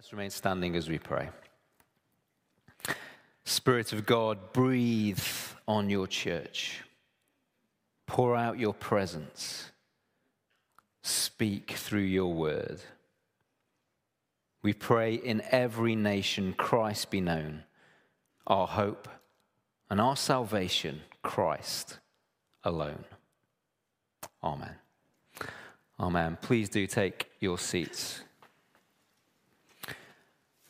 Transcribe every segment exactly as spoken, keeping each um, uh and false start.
Let's remain standing as we pray. Spirit of God, breathe on your church. Pour out your presence. Speak through your word. We pray in every nation Christ be known, our hope and our salvation, Christ alone. Amen. Amen. Please do take your seats.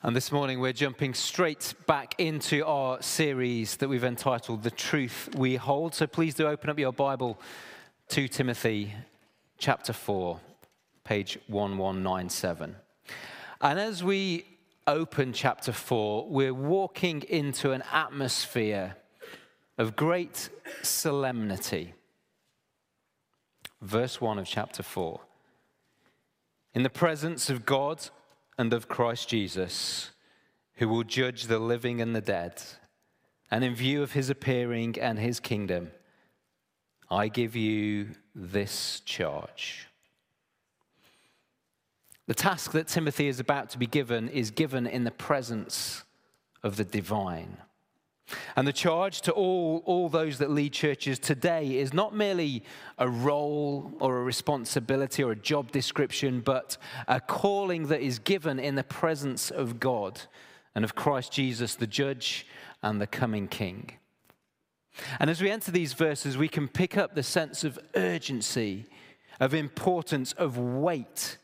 And this morning we're jumping straight back into our series that we've entitled The Truth We Hold. So please do open up your Bible to Timothy chapter four, page one one nine seven. And as we open chapter four, we're walking into an atmosphere of great solemnity. Verse one of chapter four. In the presence of God and of Christ Jesus, who will judge the living and the dead, and in view of his appearing and his kingdom, I give you this charge. The task that Timothy is about to be given is given in the presence of the divine. And the charge to all, all those that lead churches today is not merely a role or a responsibility or a job description, but a calling that is given in the presence of God and of Christ Jesus, the judge and the coming king. And as we enter these verses, we can pick up the sense of urgency, of importance, of weight.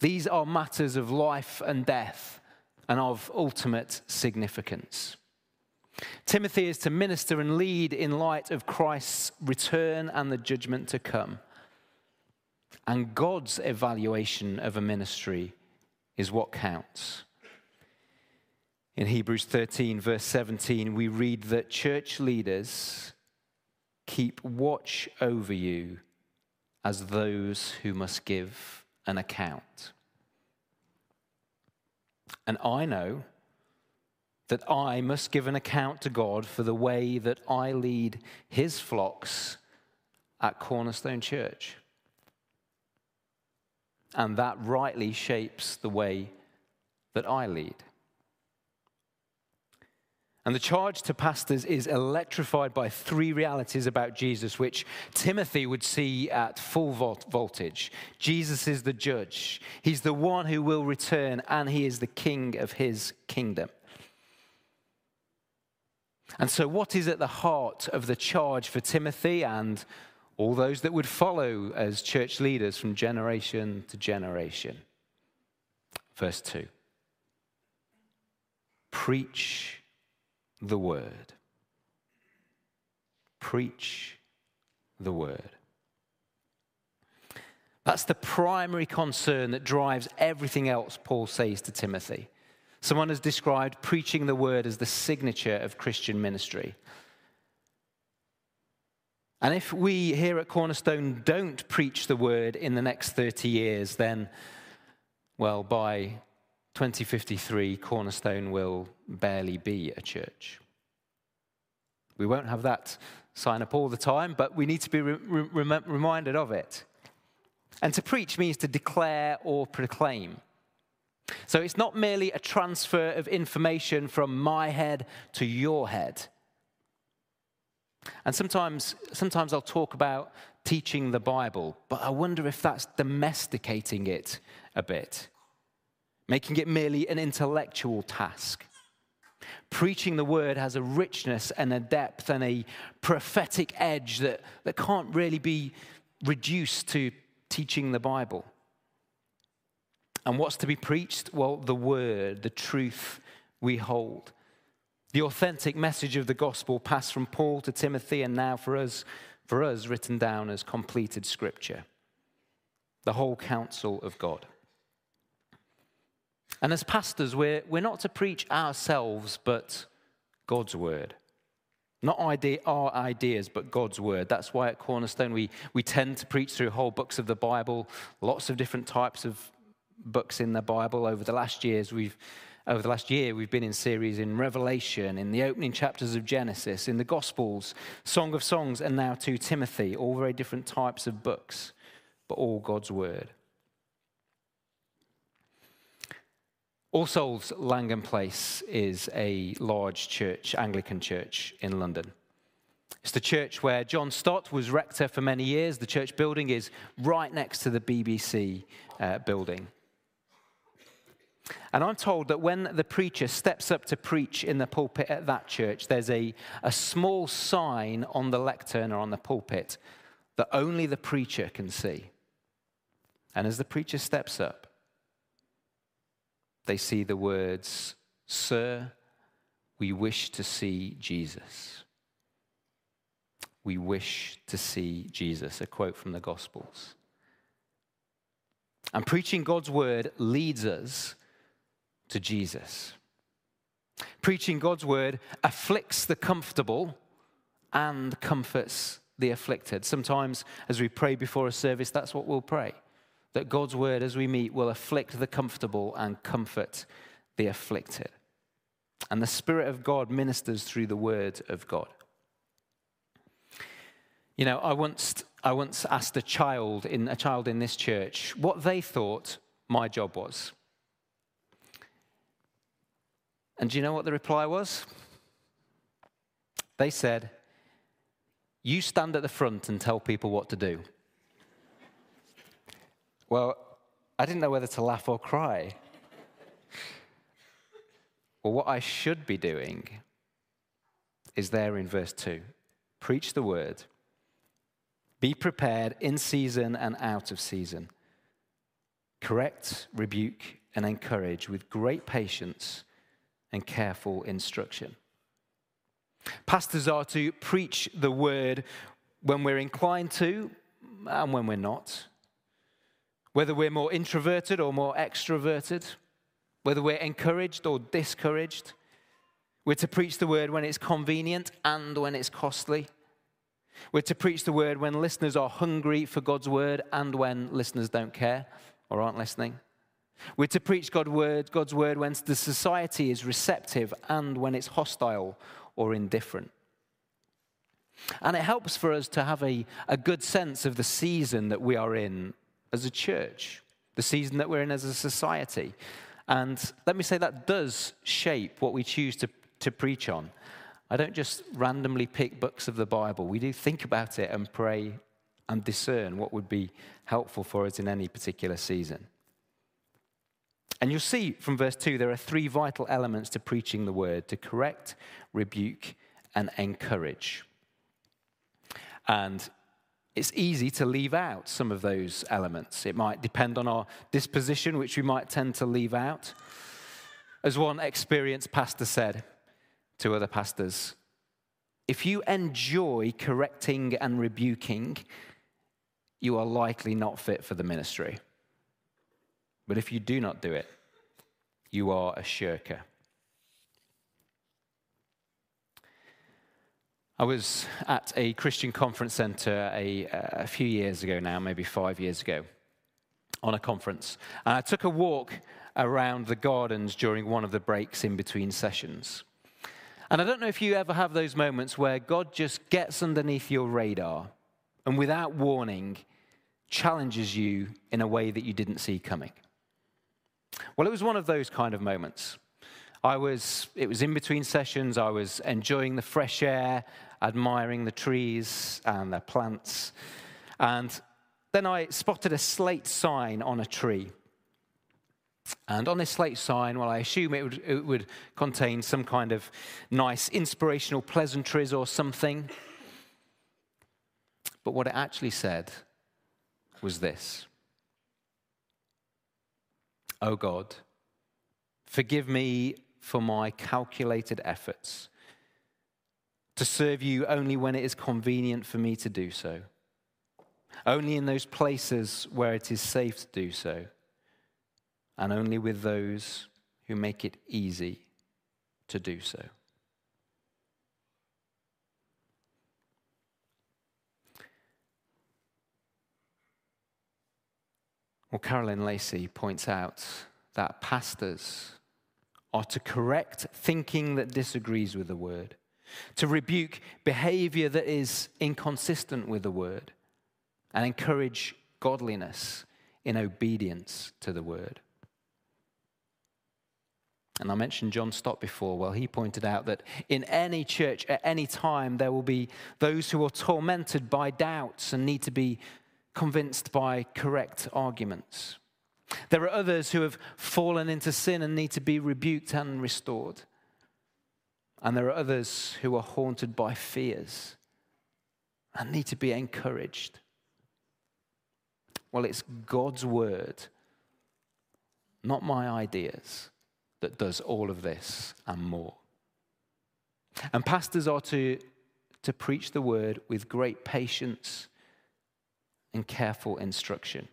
These are matters of life and death and of ultimate significance. Timothy is to minister and lead in light of Christ's return and the judgment to come. And God's evaluation of a ministry is what counts. In Hebrews thirteen, verse seventeen, we read that church leaders keep watch over you as those who must give an account. And I know that I must give an account to God for the way that I lead his flocks at Cornerstone Church. And that rightly shapes the way that I lead. And the charge to pastors is electrified by three realities about Jesus, which Timothy would see at full voltage. Jesus is the judge. He's the one who will return, and he is the king of his kingdom. And so what is at the heart of the charge for Timothy and all those that would follow as church leaders from generation to generation? Verse two. Preach the word. Preach the word. That's the primary concern that drives everything else Paul says to Timothy. Someone has described preaching the word as the signature of Christian ministry. And if we here at Cornerstone don't preach the word in the next thirty years, then, well, by twenty fifty-three, Cornerstone will barely be a church. We won't have that sign up all the time, but we need to be re- re- reminded of it. And to preach means to declare or proclaim. So it's not merely a transfer of information from my head to your head. And sometimes, sometimes I'll talk about teaching the Bible, but I wonder if that's domesticating it a bit, making it merely an intellectual task. Preaching the word has a richness and a depth and a prophetic edge that, that can't really be reduced to teaching the Bible. And what's to be preached? Well, the word, the truth we hold. The authentic message of the gospel passed from Paul to Timothy and now for us, for us written down as completed scripture. The whole counsel of God. And as pastors, we're, we're not to preach ourselves, but God's word. Not idea, our ideas, but God's word. That's why at Cornerstone, we, we tend to preach through whole books of the Bible, lots of different types of books in the Bible. Over the last years, we've, over the last year, we've been in series in Revelation, in the opening chapters of Genesis, in the Gospels, Song of Songs, and now Second Timothy, all very different types of books, but all God's word. All Souls Langham Place is a large church, Anglican church in London. It's the church where John Stott was rector for many years. The church building is right next to the B B C uh, building. And I'm told that when the preacher steps up to preach in the pulpit at that church, there's a, a small sign on the lectern or on the pulpit that only the preacher can see. And as the preacher steps up, they see the words, "Sir, we wish to see Jesus. We wish to see Jesus," a quote from the Gospels. And preaching God's word leads us to Jesus. Preaching God's word afflicts the comfortable and comforts the afflicted. Sometimes as we pray before a service, that's what we'll pray. That God's word as we meet will afflict the comfortable and comfort the afflicted. And the Spirit of God ministers through the word of God. You know, I once I once asked a child in a child in this church what they thought my job was. And do you know what the reply was? They said, "You stand at the front and tell people what to do." Well, I didn't know whether to laugh or cry. Well, what I should be doing is there in verse two. Preach the word. Be prepared in season and out of season. Correct, rebuke, and encourage with great patience and careful instruction. Pastors are to preach the word when we're inclined to and when we're not. Whether we're more introverted or more extroverted. Whether we're encouraged or discouraged. We're to preach the word when it's convenient and when it's costly. We're to preach the word when listeners are hungry for God's word and when listeners don't care or aren't listening. We're to preach God's word, God's word when the society is receptive and when it's hostile or indifferent. And it helps for us to have a, a good sense of the season that we are in as a church, the season that we're in as a society. And let me say that does shape what we choose to, to preach on. I don't just randomly pick books of the Bible. We do think about it and pray and discern what would be helpful for us in any particular season. And you'll see from verse two, there are three vital elements to preaching the word: to correct, rebuke, and encourage. And it's easy to leave out some of those elements. It might depend on our disposition, which we might tend to leave out. As one experienced pastor said to other pastors, "If you enjoy correcting and rebuking, you are likely not fit for the ministry. But if you do not do it, you are a shirker." I was at a Christian conference center a, a few years ago now, maybe five years ago, on a conference. And I took a walk around the gardens during one of the breaks in between sessions. And I don't know if you ever have those moments where God just gets underneath your radar and without warning challenges you in a way that you didn't see coming. Well, it was one of those kind of moments. I was, it was in between sessions. I was enjoying the fresh air, admiring the trees and their plants. And then I spotted a slate sign on a tree. And on this slate sign, well, I assume it would, it would contain some kind of nice inspirational pleasantries or something. But what it actually said was this: "Oh God, forgive me for my calculated efforts to serve you only when it is convenient for me to do so, only in those places where it is safe to do so, and only with those who make it easy to do so." Well, Carolyn Lacey points out that pastors are to correct thinking that disagrees with the word, to rebuke behavior that is inconsistent with the word, and encourage godliness in obedience to the word. And I mentioned John Stott before. Well, he pointed out that in any church at any time, there will be those who are tormented by doubts and need to be convinced by correct arguments. There are others who have fallen into sin and need to be rebuked and restored. And there are others who are haunted by fears and need to be encouraged. Well, it's God's word, not my ideas, that does all of this and more. And pastors are to, to preach the word with great patience and careful instruction.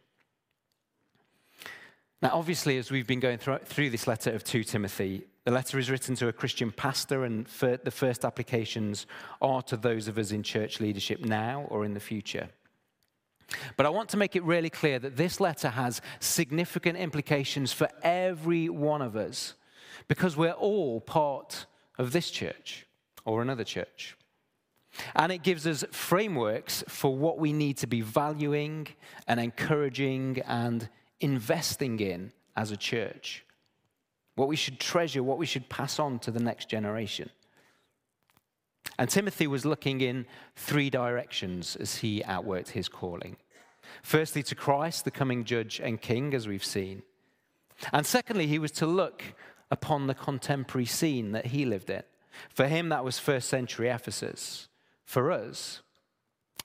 Now, obviously, as we've been going through, through this letter of Second Timothy, the letter is written to a Christian pastor, and for the first applications are to those of us in church leadership now or in the future. But I want to make it really clear that this letter has significant implications for every one of us, because we're all part of this church or another church. And it gives us frameworks for what we need to be valuing and encouraging and investing in as a church, what we should treasure, what we should pass on to the next generation. And Timothy was looking in three directions as he outworked his calling. Firstly, to Christ, the coming judge and king, as we've seen. And secondly, he was to look upon the contemporary scene that he lived in. For him, that was first century Ephesus. For us,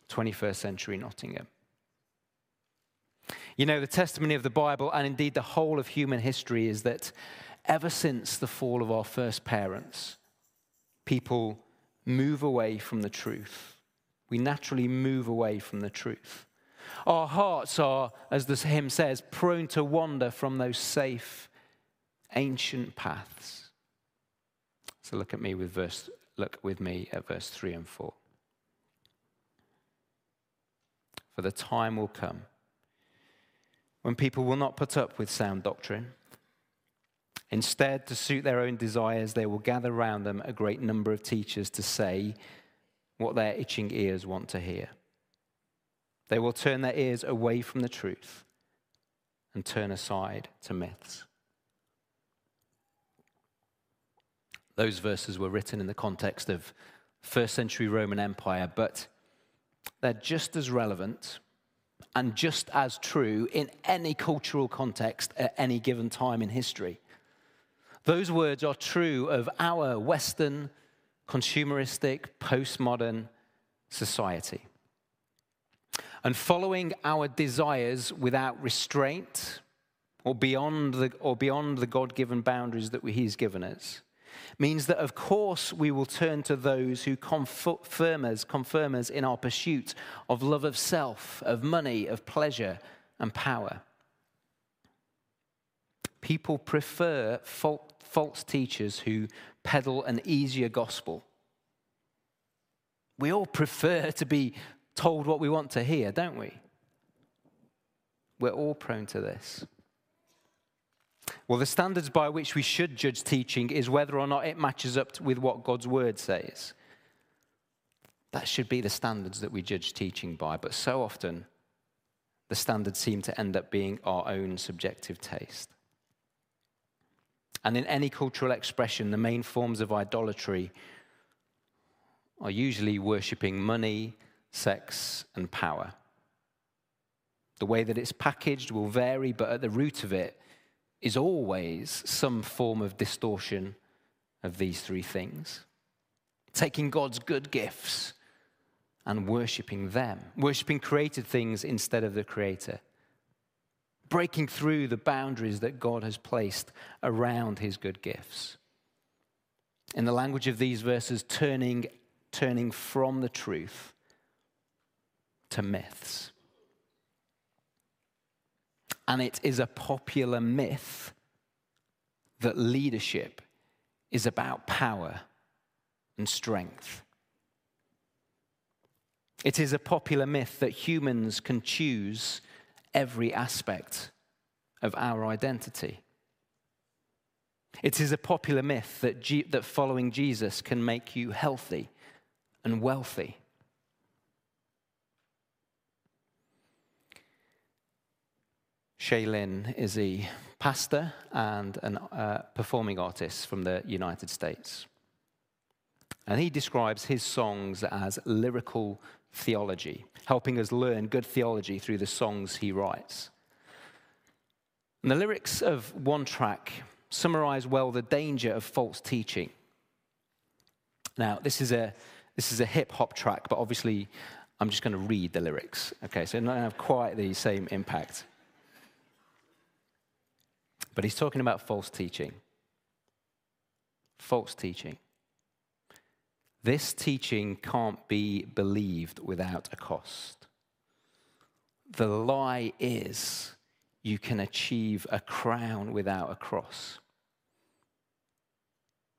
twenty-first century Nottingham. You know, the testimony of the Bible, and indeed the whole of human history, is that ever since the fall of our first parents, people move away from the truth. We naturally move away from the truth. Our hearts are, as the hymn says, prone to wander from those safe, ancient paths. So look at me with verse. Look with me at verse three and four. For the time will come when people will not put up with sound doctrine. Instead, to suit their own desires, they will gather round them a great number of teachers to say what their itching ears want to hear. They will turn their ears away from the truth and turn aside to myths. Those verses were written in the context of first century Roman Empire, but they're just as relevant and just as true in any cultural context at any given time in history. Those words are true of our Western, consumeristic, postmodern society. And following our desires without restraint or beyond the, or beyond the God-given boundaries that He's given us means that, of course, we will turn to those who confirm us, confirm us in our pursuit of love of self, of money, of pleasure and power. People prefer false teachers who peddle an easier gospel. We all prefer to be told what we want to hear, don't we? We're all prone to this. Well, the standards by which we should judge teaching is whether or not it matches up with what God's word says. That should be the standards that we judge teaching by, but so often the standards seem to end up being our own subjective taste. And in any cultural expression, the main forms of idolatry are usually worshipping money, sex, and power. The way that it's packaged will vary, but at the root of it is always some form of distortion of these three things. Taking God's good gifts and worshipping them, worshipping created things instead of the Creator. Breaking through the boundaries that God has placed around his good gifts. In the language of these verses, turning, turning from the truth to myths. And it is a popular myth that leadership is about power and strength. It is a popular myth that humans can choose every aspect of our identity. It is a popular myth that, G that following Jesus can make you healthy and wealthy. Shay Lin is a pastor and a an, uh, performing artist from the United States. And he describes his songs as lyrical theology, helping us learn good theology through the songs he writes. And the lyrics of one track summarize well the danger of false teaching. Now, this is a, this is a hip-hop track, but obviously I'm just going to read the lyrics. Okay, so it doesn't have quite the same impact. But he's talking about false teaching. False teaching. This teaching can't be believed without a cost. The lie is you can achieve a crown without a cross.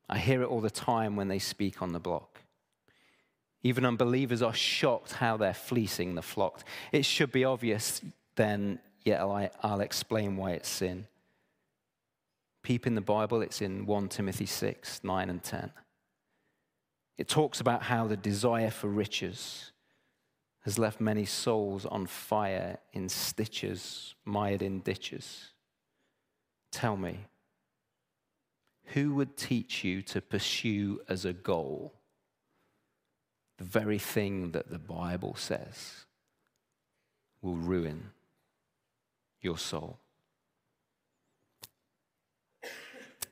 I hear it all the time when they speak on the block. Even unbelievers are shocked how they're fleecing the flock. It should be obvious, then, yet I'll explain why it's sin. Peep in the Bible, it's in First Timothy six, nine and ten. It talks about how the desire for riches has left many souls on fire, in stitches, mired in ditches. Tell me, who would teach you to pursue as a goal the very thing that the Bible says will ruin your soul?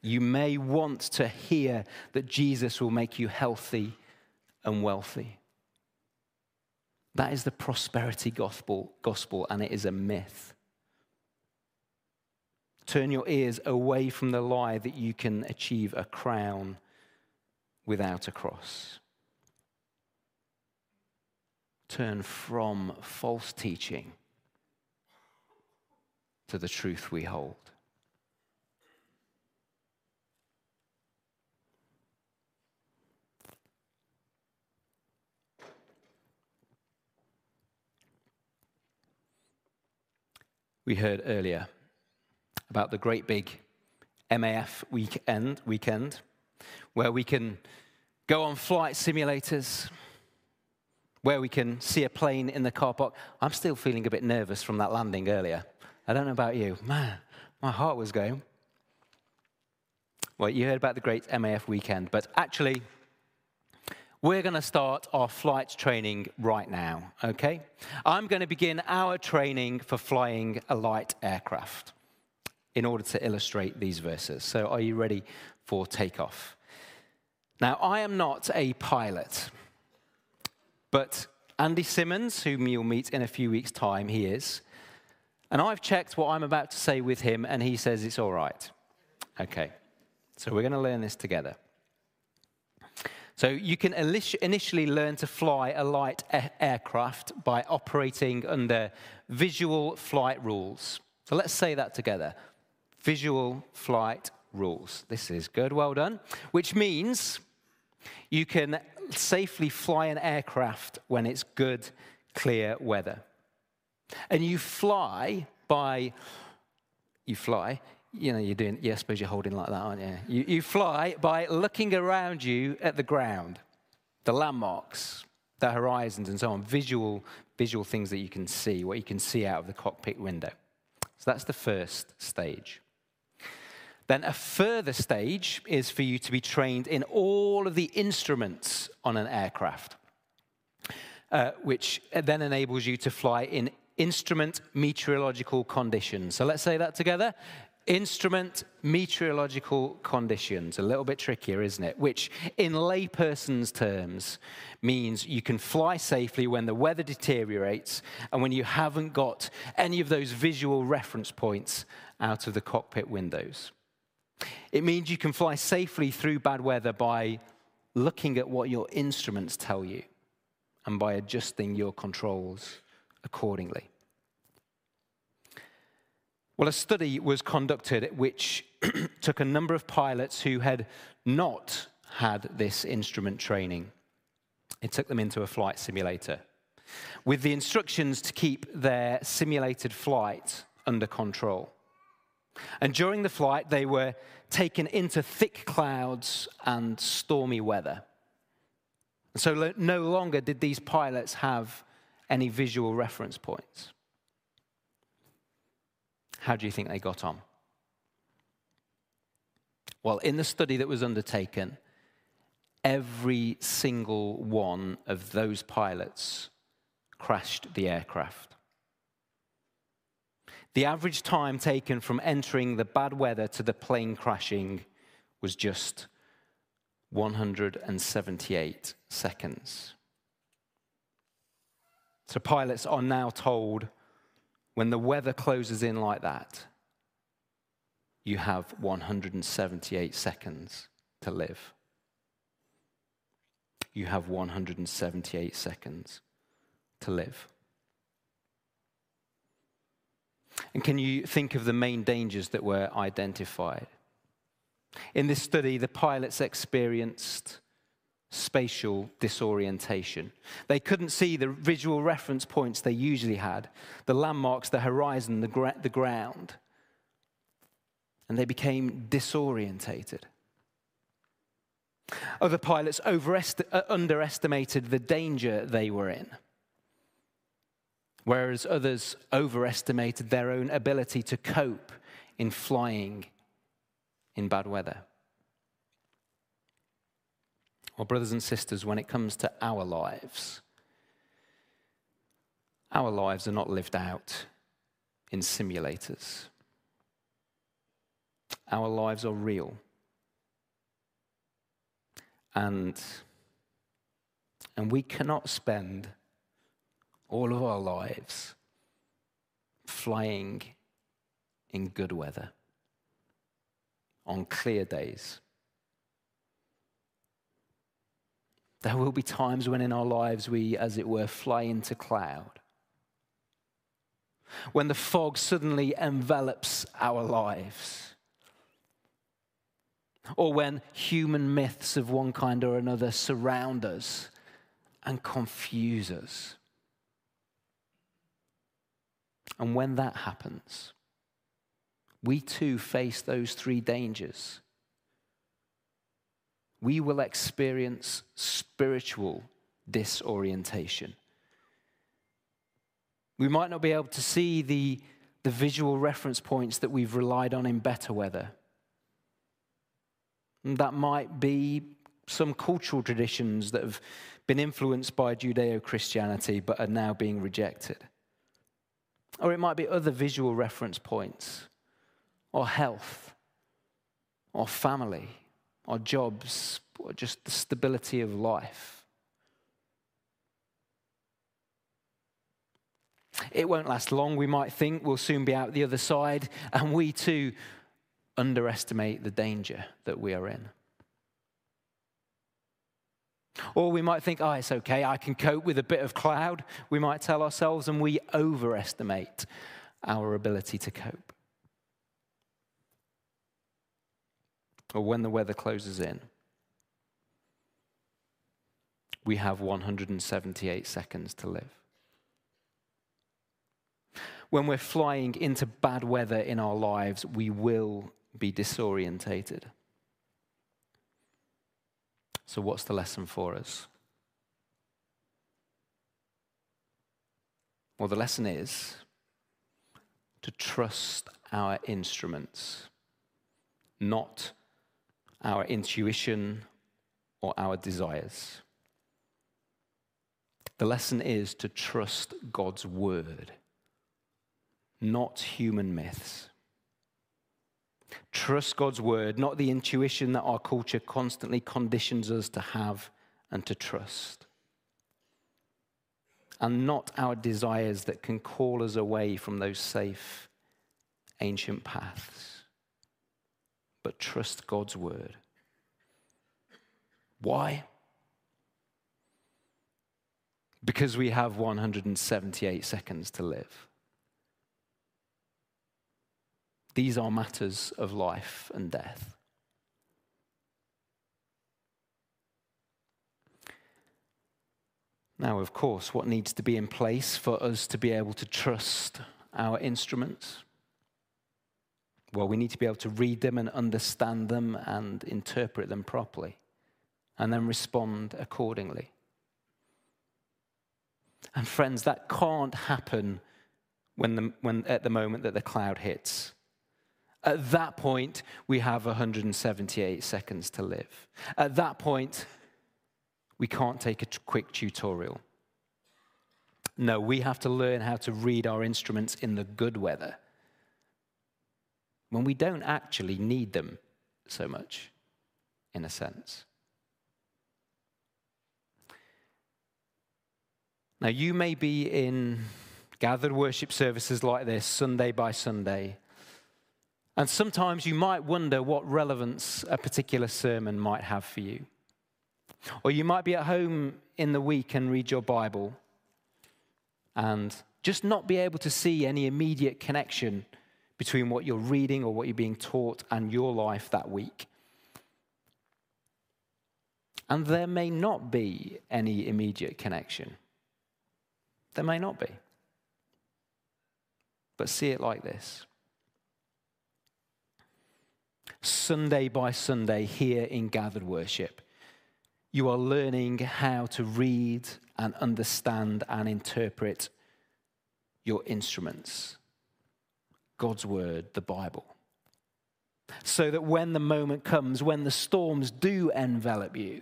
You may want to hear that Jesus will make you healthy and wealthy. That is the prosperity gospel, gospel, and it is a myth. Turn your ears away from the lie that you can achieve a crown without a cross. Turn from false teaching to the truth we hold. We heard earlier about the great big M A F weekend, weekend, where we can go on flight simulators, where we can see a plane in the car park. I'm still feeling a bit nervous from that landing earlier. I don't know about you. Man, my heart was going. Well, you heard about the great M A F weekend, but actually, we're going to start our flight training right now, okay? I'm going to begin our training for flying a light aircraft in order to illustrate these verses. So are you ready for takeoff? Now, I am not a pilot, but Andy Simmons, whom you'll meet in a few weeks' time, he is. And I've checked what I'm about to say with him, and he says it's all right. Okay, so we're going to learn this together. So you can initially learn to fly a light aircraft by operating under visual flight rules. So let's say that together. Visual flight rules. This is good, well done. Which means you can safely fly an aircraft when it's good, clear weather. And you fly by, you fly, you know, you're doing, yeah, I suppose you're holding like that, aren't you? you? You fly by looking around you at the ground, the landmarks, the horizons, and so on. Visual, visual things that you can see, what you can see out of the cockpit window. So that's the first stage. Then a further stage is for you to be trained in all of the instruments on an aircraft, uh, which then enables you to fly in instrument meteorological conditions. So let's say that together. Instrument meteorological conditions, a little bit trickier, isn't it? Which, in layperson's terms, means you can fly safely when the weather deteriorates and when you haven't got any of those visual reference points out of the cockpit windows. It means you can fly safely through bad weather by looking at what your instruments tell you and by adjusting your controls accordingly. Well, a study was conducted which took a number of pilots who had not had this instrument training. It took them into a flight simulator with the instructions to keep their simulated flight under control. And during the flight, they were taken into thick clouds and stormy weather. So no longer did these pilots have any visual reference points. How do you think they got on? well, in the study that was undertaken, every single one of those pilots crashed the aircraft. The average time taken from entering the bad weather to the plane crashing was just one hundred seventy-eight seconds. So pilots are now told, when the weather closes in like that, you have one hundred seventy-eight seconds to live. You have one hundred seventy-eight seconds to live. And can you think of the main dangers that were identified? In this study, the pilots experienced spatial disorientation. They couldn't see the visual reference points they usually had, the landmarks, the horizon, the, gr the ground. And they became disorientated. Other pilots overest- uh, underestimated the danger they were in, whereas others overestimated their own ability to cope in flying in bad weather. Well, brothers and sisters, when it comes to our lives, our lives are not lived out in simulators. Our lives are real. And, and we cannot spend all of our lives flying in good weather, on clear days. There will be times when in our lives we, as it were, fly into cloud, when the fog suddenly envelops our lives, or when human myths of one kind or another surround us and confuse us. And when that happens, we too face those three dangers. We will experience spiritual disorientation. We might not be able to see the, the visual reference points that we've relied on in better weather. And that might be some cultural traditions that have been influenced by Judeo-Christianity but are now being rejected. Or it might be other visual reference points, or health, or family, or jobs, or just the stability of life. It won't last long, we might think. We'll soon be out the other side, and we too underestimate the danger that we are in. Or we might think, oh, it's okay, I can cope with a bit of cloud, we might tell ourselves, and we overestimate our ability to cope. Or when the weather closes in, we have one hundred seventy-eight seconds to live. When we're flying into bad weather in our lives, we will be disorientated. So what's the lesson for us? Well, the lesson is to trust our instruments, not our intuition or our desires. The lesson is to trust God's word, not human myths. Trust God's word, not the intuition that our culture constantly conditions us to have and to trust. And not our desires that can call us away from those safe, ancient paths. But trust God's word. Why? Because we have one hundred seventy-eight seconds to live. These are matters of life and death. Now, of course, what needs to be in place for us to be able to trust our instruments? Well, we need to be able to read them and understand them and interpret them properly, and then respond accordingly. And friends, that can't happen when the, when, at the moment that the cloud hits. At that point, we have one hundred seventy-eight seconds to live. At that point, we can't take a quick tutorial. No, we have to learn how to read our instruments in the good weather, when we don't actually need them so much, in a sense. Now, you may be in gathered worship services like this, Sunday by Sunday, and sometimes you might wonder what relevance a particular sermon might have for you. Or you might be at home in the week and read your Bible and just not be able to see any immediate connection between what you're reading or what you're being taught and your life that week. And there may not be any immediate connection. There may not be. But see it like this. Sunday by Sunday, here in gathered worship, you are learning how to read and understand and interpret your instruments, God's word, the Bible, so that when the moment comes, when the storms do envelop you,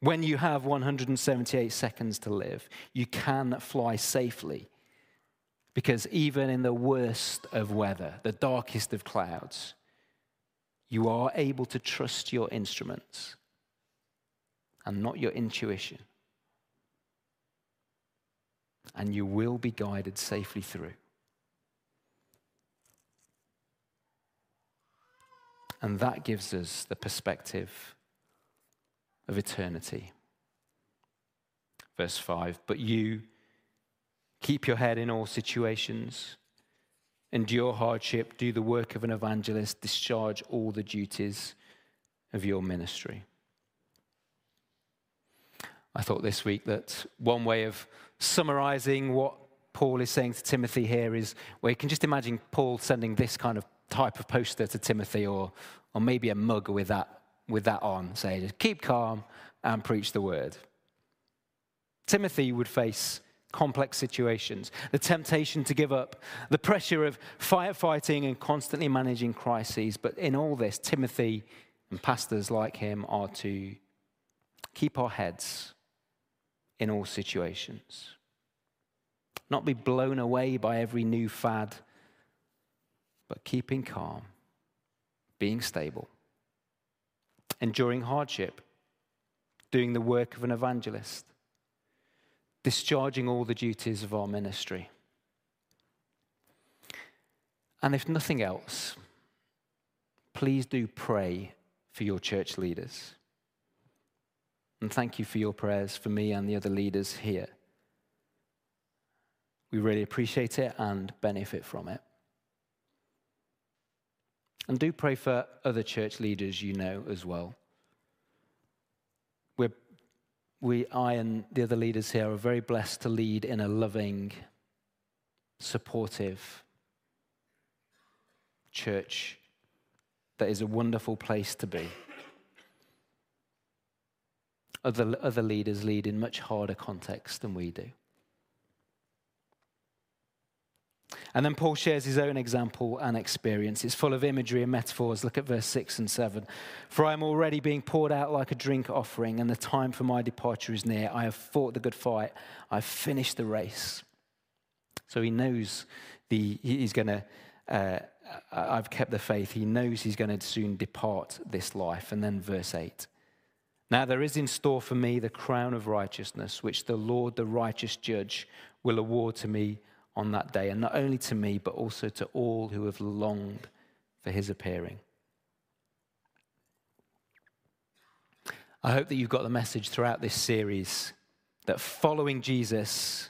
when you have one hundred seventy-eight seconds to live, you can fly safely. Because even in the worst of weather, the darkest of clouds, you are able to trust your instruments and not your intuition. And you will be guided safely through. And that gives us the perspective of eternity. Verse five, but you keep your head in all situations, endure hardship, do the work of an evangelist, discharge all the duties of your ministry. I thought this week that one way of summarizing what Paul is saying to Timothy here is, well, you can just imagine Paul sending this kind of type of poster to Timothy, or, or maybe a mug with that, with that on, saying, just keep calm and preach the word. Timothy would face complex situations, the temptation to give up, the pressure of firefighting and constantly managing crises. But in all this, Timothy and pastors like him are to keep our heads in all situations, not be blown away by every new fad, but keeping calm, being stable, enduring hardship, doing the work of an evangelist, discharging all the duties of our ministry. And if nothing else, please do pray for your church leaders. And thank you for your prayers for me and the other leaders here. We really appreciate it and benefit from it. And do pray for other church leaders you know as well. We're We, I and the other leaders here are very blessed to lead in a loving, supportive church that is a wonderful place to be. Other, other leaders lead in much harder contexts than we do. And then Paul shares his own example and experience. It's full of imagery and metaphors. Look at verse six and seven. For I am already being poured out like a drink offering, and the time for my departure is near. I have fought the good fight. I have finished the race. So he knows the he's going to, uh, I've kept the faith. He knows he's going to soon depart this life. And then verse eight. Now there is in store for me the crown of righteousness, which the Lord, the righteous judge, will award to me on that day, and not only to me, but also to all who have longed for his appearing. I hope that you've got the message throughout this series that following Jesus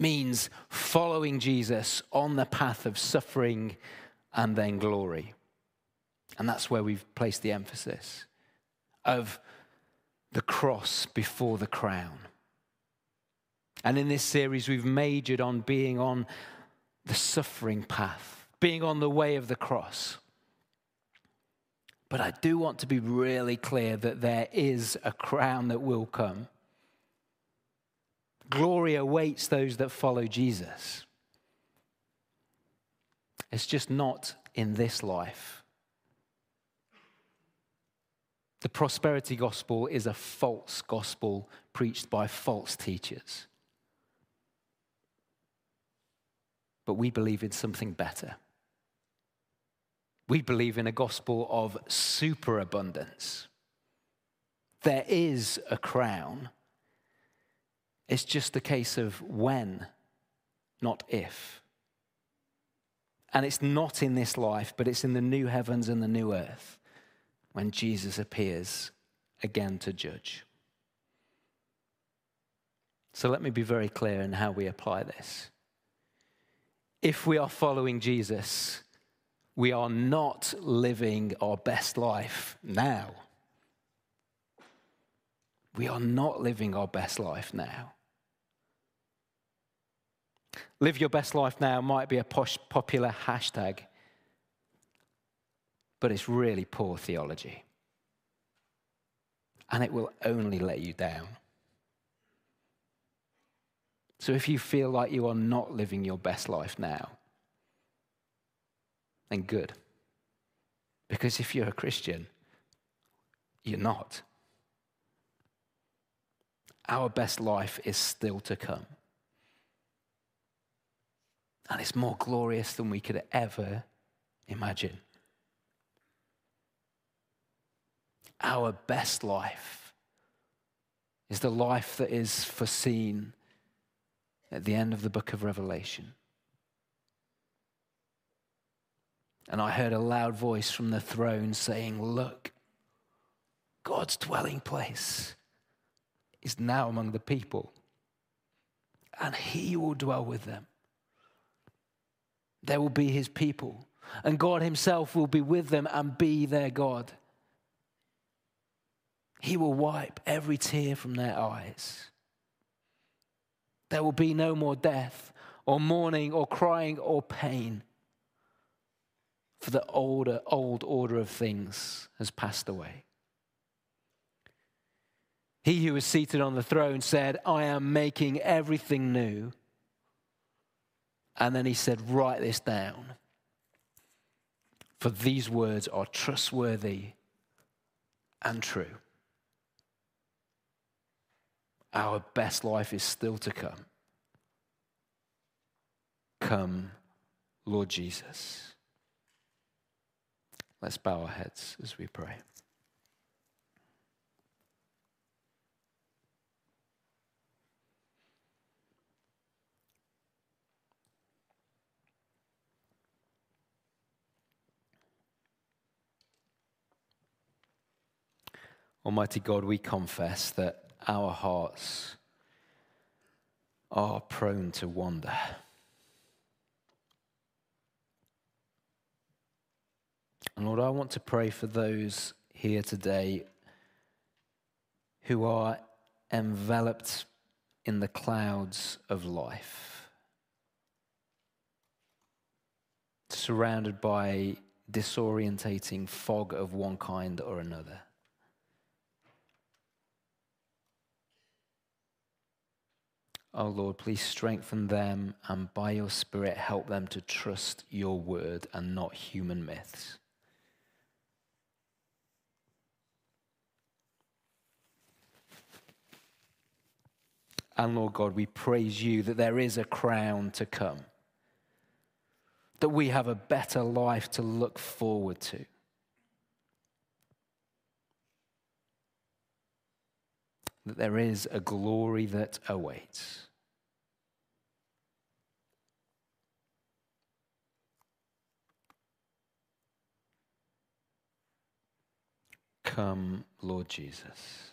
means following Jesus on the path of suffering and then glory. And that's where we've placed the emphasis of the cross before the crown. And in this series, we've majored on being on the suffering path, being on the way of the cross. But I do want to be really clear that there is a crown that will come. Glory awaits those that follow Jesus. It's just not in this life. The prosperity gospel is a false gospel preached by false teachers. But we believe in something better. We believe in a gospel of superabundance. There is a crown. It's just a case of when, not if. And it's not in this life, but it's in the new heavens and the new earth when Jesus appears again to judge. So let me be very clear in how we apply this. If we are following Jesus, we are not living our best life now. We are not living our best life now. Live your best life now might be a posh, popular hashtag, but it's really poor theology. And it will only let you down. So if you feel like you are not living your best life now, then good. Because if you're a Christian, you're not. Our best life is still to come. And it's more glorious than we could ever imagine. Our best life is the life that is foreseen at the end of the book of Revelation. And I heard a loud voice from the throne saying, "Look, God's dwelling place is now among the people, and he will dwell with them. They will be his people, and God himself will be with them and be their God. He will wipe every tear from their eyes. There will be no more death, or mourning, or crying, or pain, for the older, old order of things has passed away." He who was seated on the throne said, "I am making everything new." And then he said, "Write this down, for these words are trustworthy and true." Our best life is still to come. Come, Lord Jesus. Let's bow our heads as we pray. Almighty God, we confess that our hearts are prone to wander. And Lord, I want to pray for those here today who are enveloped in the clouds of life, surrounded by disorientating fog of one kind or another. Oh Lord, please strengthen them and by your Spirit help them to trust your word and not human myths. And Lord God, we praise you that there is a crown to come, that we have a better life to look forward to. That there is a glory that awaits. Come, Lord Jesus.